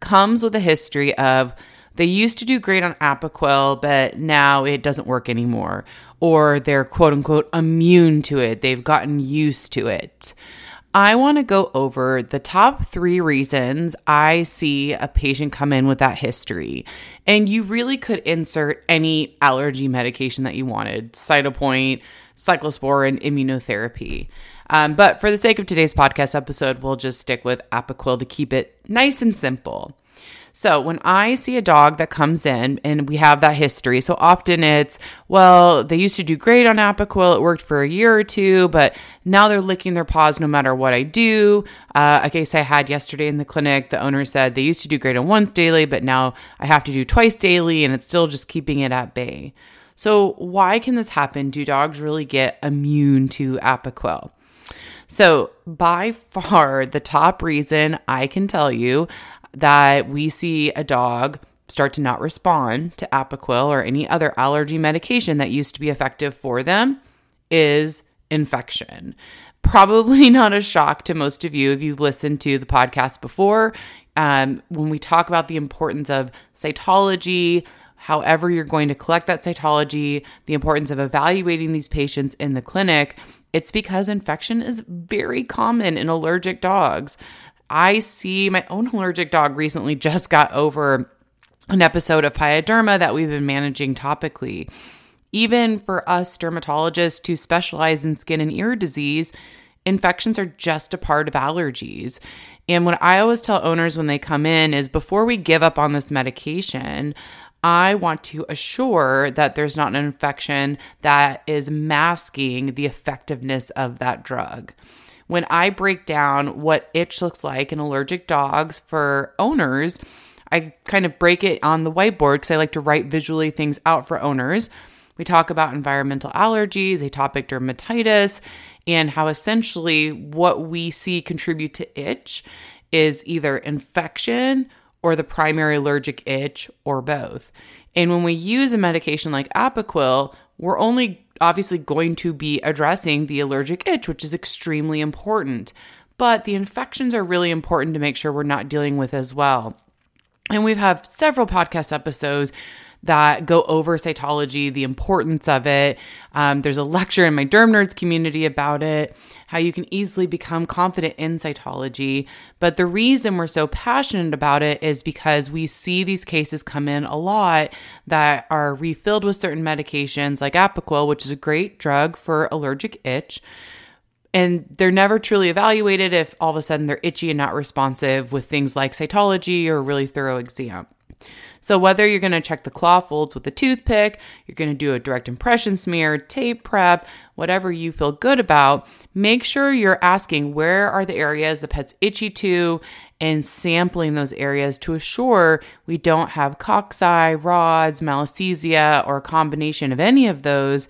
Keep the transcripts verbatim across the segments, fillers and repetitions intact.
comes with a history of they used to do great on Apoquel, but now it doesn't work anymore. Or they're quote unquote immune to it. They've gotten used to it. I want to go over the top three reasons I see a patient come in with that history. And you really could insert any allergy medication that you wanted. Cytopoint, Cyclosporin, immunotherapy. Um, but for the sake of today's podcast episode, we'll just stick with Apoquel to keep it nice and simple. So when I see a dog that comes in and we have that history, so often it's, well, they used to do great on Apoquel. It worked for a year or two, but now they're licking their paws no matter what I do. Uh, a case I had yesterday in the clinic, the owner said they used to do great on once daily, but now I have to do twice daily and it's still just keeping it at bay. So why can this happen? Do dogs really get immune to Apoquel? So by far the top reason I can tell you that we see a dog start to not respond to Apoquel or any other allergy medication that used to be effective for them is infection. Probably not a shock to most of you if you've listened to the podcast before. Um, when we talk about the importance of cytology, however you're going to collect that cytology, the importance of evaluating these patients in the clinic, it's because infection is very common in allergic dogs. I see my own allergic dog recently just got over an episode of pyoderma that we've been managing topically. Even for us dermatologists who specialize in skin and ear disease, infections are just a part of allergies. And what I always tell owners when they come in is before we give up on this medication, I want to assure that there's not an infection that is masking the effectiveness of that drug. When I break down what itch looks like in allergic dogs for owners, I kind of break it on the whiteboard because I like to write visually things out for owners. We talk about environmental allergies, atopic dermatitis, and how essentially what we see contribute to itch is either infection or the primary allergic itch or both. And when we use a medication like Apoquel, we're only obviously going to be addressing the allergic itch, which is extremely important. But the infections are really important to make sure we're not dealing with as well. And we've had several podcast episodes that go over cytology, the importance of it. Um, there's a lecture in my Derm Nerds community about it, how you can easily become confident in cytology. But the reason we're so passionate about it is because we see these cases come in a lot that are refilled with certain medications like Apoquel, which is a great drug for allergic itch. And they're never truly evaluated if all of a sudden they're itchy and not responsive with things like cytology or a really thorough exam. So whether you're going to check the claw folds with a toothpick, you're going to do a direct impression smear, tape prep, whatever you feel good about, make sure you're asking where are the areas the pet's itchy to and sampling those areas to assure we don't have cocci, rods, malassezia, or a combination of any of those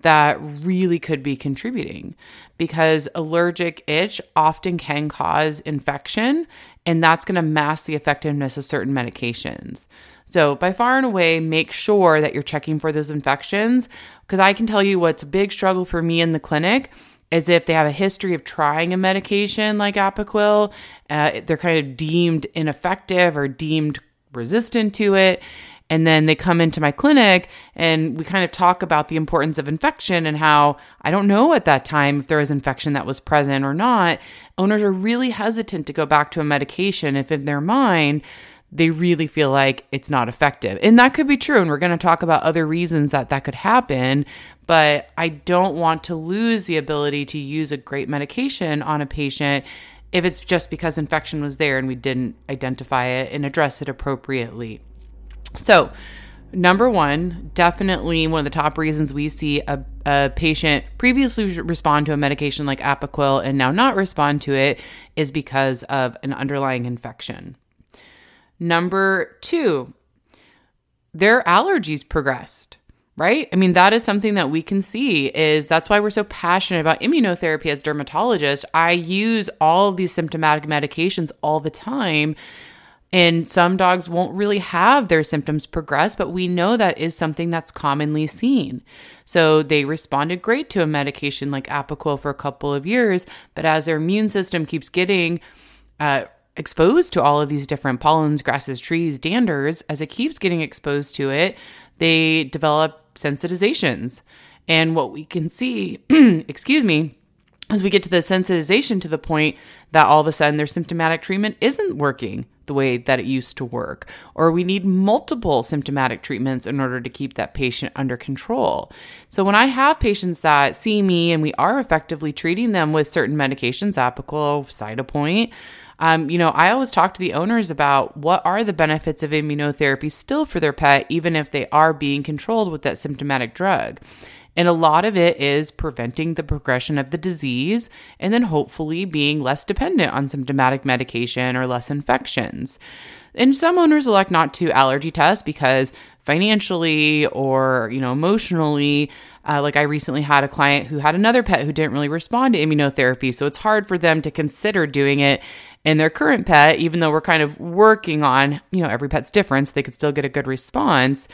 that really could be contributing, because allergic itch often can cause infection, and that's going to mask the effectiveness of certain medications. So by far and away, make sure that you're checking for those infections, because I can tell you what's a big struggle for me in the clinic is if they have a history of trying a medication like Apoquel, uh, they're kind of deemed ineffective or deemed resistant to it. And then they come into my clinic and we kind of talk about the importance of infection and how I don't know at that time if there was infection that was present or not. Owners are really hesitant to go back to a medication if in their mind they really feel like it's not effective. And that could be true. And we're going to talk about other reasons that that could happen. But I don't want to lose the ability to use a great medication on a patient if it's just because infection was there and we didn't identify it and address it appropriately. So number one, definitely one of the top reasons we see a, a patient previously respond to a medication like Apoquel and now not respond to it is because of an underlying infection. Number two, their allergies progressed, right? I mean, that is something that we can see is that's why we're so passionate about immunotherapy as dermatologists. I use all of these symptomatic medications all the time, and some dogs won't really have their symptoms progress, but we know that is something that's commonly seen. So they responded great to a medication like Apoquel for a couple of years, but as their immune system keeps getting uh, exposed to all of these different pollens, grasses, trees, danders, as it keeps getting exposed to it, they develop sensitizations. And what we can see, excuse me, as we get to the sensitization to the point that all of a sudden their symptomatic treatment isn't working the way that it used to work, or we need multiple symptomatic treatments in order to keep that patient under control. So when I have patients that see me and we are effectively treating them with certain medications, Apoquel, Cytopoint, Um, you know, I always talk to the owners about what are the benefits of immunotherapy still for their pet, even if they are being controlled with that symptomatic drug. And a lot of it is preventing the progression of the disease and then hopefully being less dependent on symptomatic medication or less infections. And some owners elect not to allergy test because financially or, you know, emotionally, uh, like I recently had a client who had another pet who didn't really respond to immunotherapy. So it's hard for them to consider doing it in their current pet, even though we're kind of working on, you know, every pet's different, so they could still get a good response.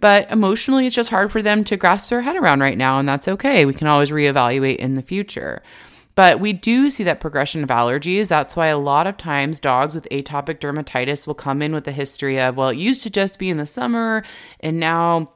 But emotionally, it's just hard for them to grasp their head around right now, and that's okay. We can always reevaluate in the future. But we do see that progression of allergies. That's why a lot of times dogs with atopic dermatitis will come in with a history of, well, it used to just be in the summer, and now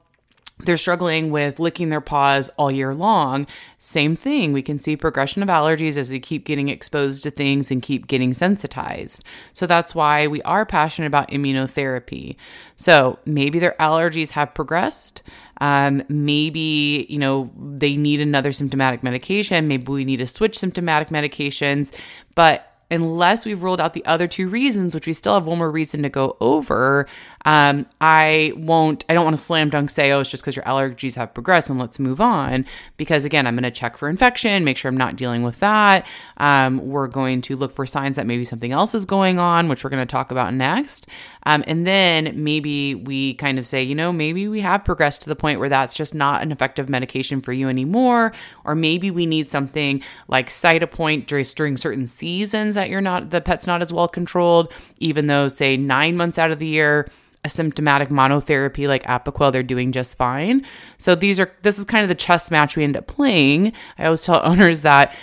they're struggling with licking their paws all year long. Same thing. We can see progression of allergies as they keep getting exposed to things and keep getting sensitized. So that's why we are passionate about immunotherapy. So maybe their allergies have progressed. Um, maybe, you know, they need another symptomatic medication. Maybe we need to switch symptomatic medications. But unless we've ruled out the other two reasons, which we still have one more reason to go over, um, I won't, I don't want to slam dunk say, oh, it's just because your allergies have progressed and let's move on. Because again, I'm going to check for infection, make sure I'm not dealing with that. Um, we're going to look for signs that maybe something else is going on, which we're going to talk about next. Um, and then maybe we kind of say, you know, maybe we have progressed to the point where that's just not an effective medication for you anymore. Or maybe we need something like Cytopoint during certain seasons that you're not, the pet's not as well controlled, even though, say, nine months out of the year, a symptomatic monotherapy like Apoquel, they're doing just fine. So these are, this is kind of the chess match we end up playing. I always tell owners that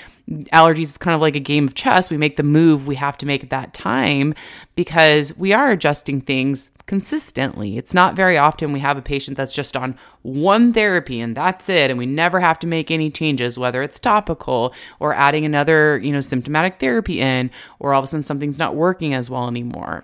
allergies is kind of like a game of chess. We make the move we have to make at that time because we are adjusting things consistently. It's not very often we have a patient that's just on one therapy and that's it, and we never have to make any changes, whether it's topical or adding another, you know, symptomatic therapy in, or all of a sudden something's not working as well anymore.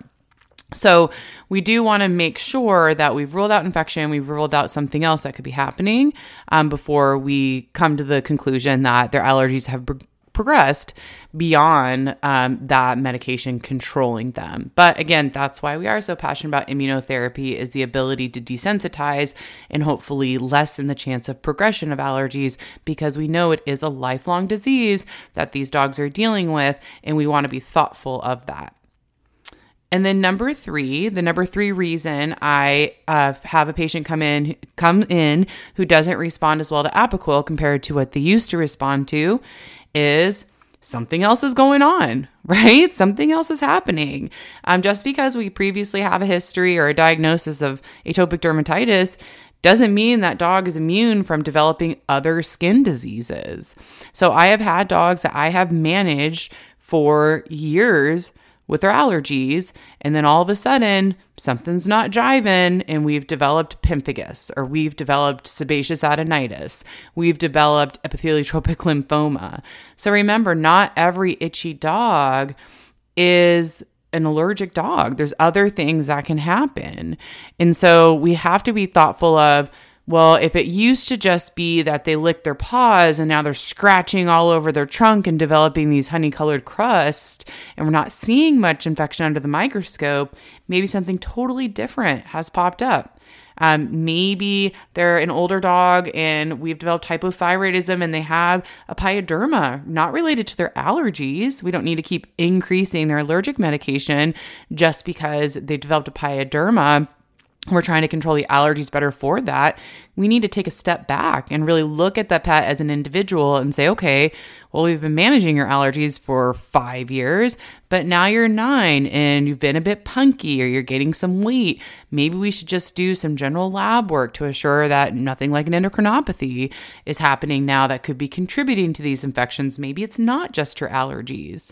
So we do want to make sure that we've ruled out infection, we've ruled out something else that could be happening um, before we come to the conclusion that their allergies have br- progressed beyond um, that medication controlling them. But again, that's why we are so passionate about immunotherapy, is the ability to desensitize and hopefully lessen the chance of progression of allergies, because we know it is a lifelong disease that these dogs are dealing with, and we want to be thoughtful of that. And then number three, the number three reason I uh, have a patient come in come in who doesn't respond as well to Apoquel compared to what they used to respond to is something else is going on, right? Something else is happening. Um, just because we previously have a history or a diagnosis of atopic dermatitis doesn't mean that dog is immune from developing other skin diseases. So I have had dogs that I have managed for years with their allergies, and then all of a sudden, something's not jiving, and we've developed pemphigus, or we've developed sebaceous adenitis, we've developed epitheliotropic lymphoma. So remember, not every itchy dog is an allergic dog. There's other things that can happen. And so we have to be thoughtful of Well, if it used to just be that they licked their paws and now they're scratching all over their trunk and developing these honey-colored crusts, and we're not seeing much infection under the microscope, maybe something totally different has popped up. Um, maybe they're an older dog and we've developed hypothyroidism and they have a pyoderma, not related to their allergies. We don't need to keep increasing their allergic medication just because they developed a pyoderma. We're trying to control the allergies better for that. We need to take a step back and really look at that pet as an individual and say, okay, well, we've been managing your allergies for five years, but now you're nine and you've been a bit punky or you're gaining some weight. Maybe we should just do some general lab work to assure that nothing like an endocrinopathy is happening now that could be contributing to these infections. Maybe it's not just your allergies.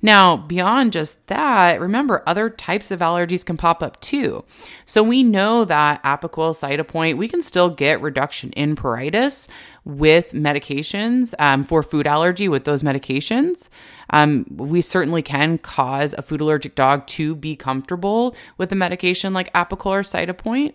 Now, beyond just that, remember other types of allergies can pop up too. So we know that Apoquel, Cytopoint, we can still get reduction in pruritus with medications um, for food allergy with those medications. Um, we certainly can cause a food allergic dog to be comfortable with a medication like Apoquel or Cytopoint.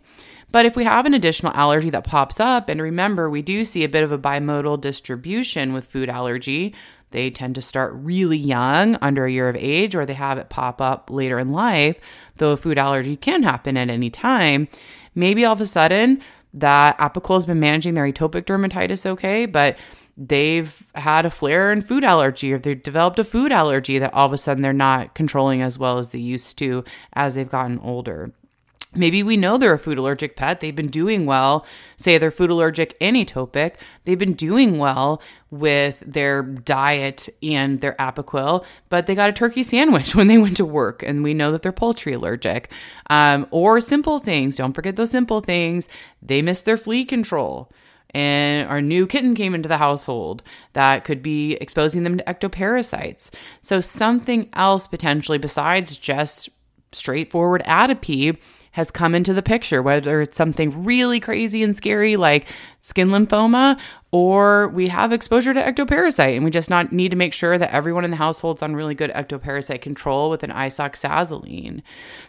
But if we have an additional allergy that pops up, and remember, we do see a bit of a bimodal distribution with food allergy. They tend to start really young, under a year of age, or they have it pop up later in life, though a food allergy can happen at any time. Maybe all of a sudden, that Apoquel has been managing their atopic dermatitis okay, but they've had a flare in food allergy or they've developed a food allergy that all of a sudden they're not controlling as well as they used to as they've gotten older. Maybe we know they're a food allergic pet. They've been doing well. Say they're food allergic and atopic. They've been doing well with their diet and their Apoquel, but they got a turkey sandwich when they went to work, and we know that they're poultry allergic. Um, or simple things. Don't forget those simple things. They missed their flea control, and our new kitten came into the household. That could be exposing them to ectoparasites. So something else potentially besides just straightforward atopy has come into the picture, whether it's something really crazy and scary like skin lymphoma, or we have exposure to ectoparasite and we just not need to make sure that everyone in the household's on really good ectoparasite control with an isoxazoline.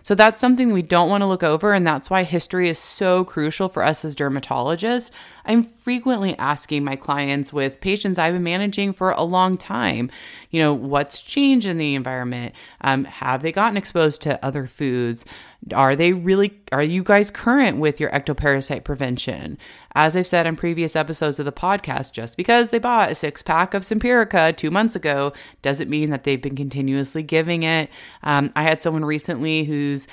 So that's something that we don't want to look over, and that's why history is so crucial for us as dermatologists. I'm frequently asking my clients with patients I've been managing for a long time, you know, what's changed in the environment? Um, have they gotten exposed to other foods? Are they really, are you guys current with your ectoparasite prevention? As I've said in previous episodes of the podcast, just because they bought a six pack of Simparica two months ago doesn't mean that they've been continuously giving it. Um, I had someone recently who's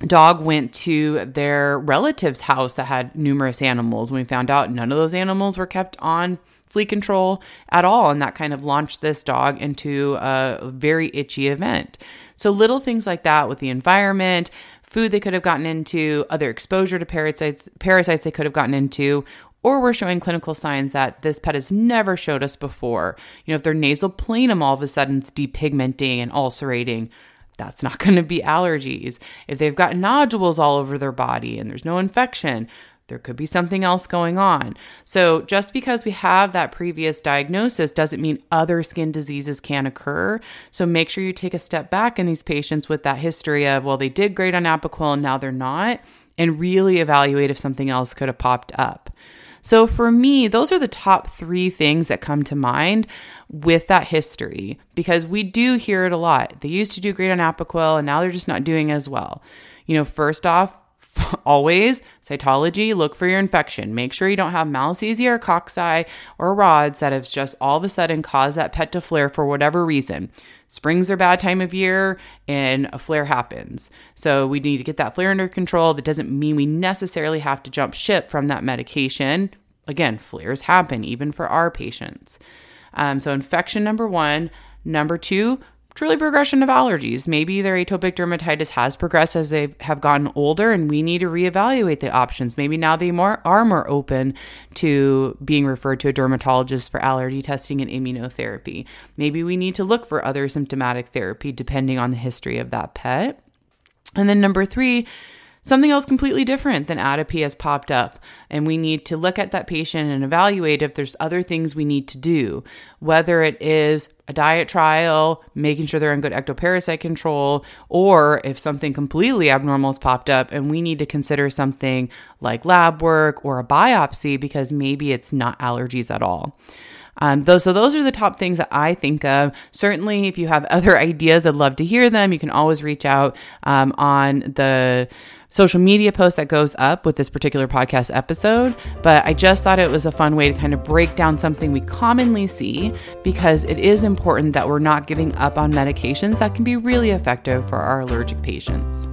dog went to their relative's house that had numerous animals. We found out none of those animals were kept on flea control at all, and that kind of launched this dog into a very itchy event. So little things like that with the environment, food they could have gotten into, other exposure to parasites, parasites they could have gotten into, or we're showing clinical signs that this pet has never showed us before. You know, if their nasal planum all of a sudden is depigmenting and ulcerating, that's not going to be allergies. If they've got nodules all over their body and there's no infection, there could be something else going on. So just because we have that previous diagnosis doesn't mean other skin diseases can occur. So make sure you take a step back in these patients with that history of, well, they did great on Apoquel and now they're not, and really evaluate if something else could have popped up. So for me, those are the top three things that come to mind with that history, because we do hear it a lot. They used to do great on Apoquel and now they're just not doing as well. You know, first off, always cytology, look for your infection. Make sure you don't have malassezia or cocci or rods that have just all of a sudden caused that pet to flare for whatever reason. Spring's a bad time of year and a flare happens. So we need to get that flare under control. That doesn't mean we necessarily have to jump ship from that medication. Again, flares happen even for our patients. Um, so infection number one. Number two, truly progression of allergies. Maybe their atopic dermatitis has progressed as they have gotten older, and we need to reevaluate the options. Maybe now they more, are more open to being referred to a dermatologist for allergy testing and immunotherapy. Maybe we need to look for other symptomatic therapy depending on the history of that pet. And then number three, something else completely different than atopy has popped up, and we need to look at that patient and evaluate if there's other things we need to do, whether it is a diet trial, making sure they're in good ectoparasite control, or if something completely abnormal has popped up and we need to consider something like lab work or a biopsy because maybe it's not allergies at all. Um, those, so those are the top things that I think of. Certainly, if you have other ideas, I'd love to hear them. You can always reach out um, on the social media post that goes up with this particular podcast episode. But I just thought it was a fun way to kind of break down something we commonly see, because it is important that we're not giving up on medications that can be really effective for our allergic patients.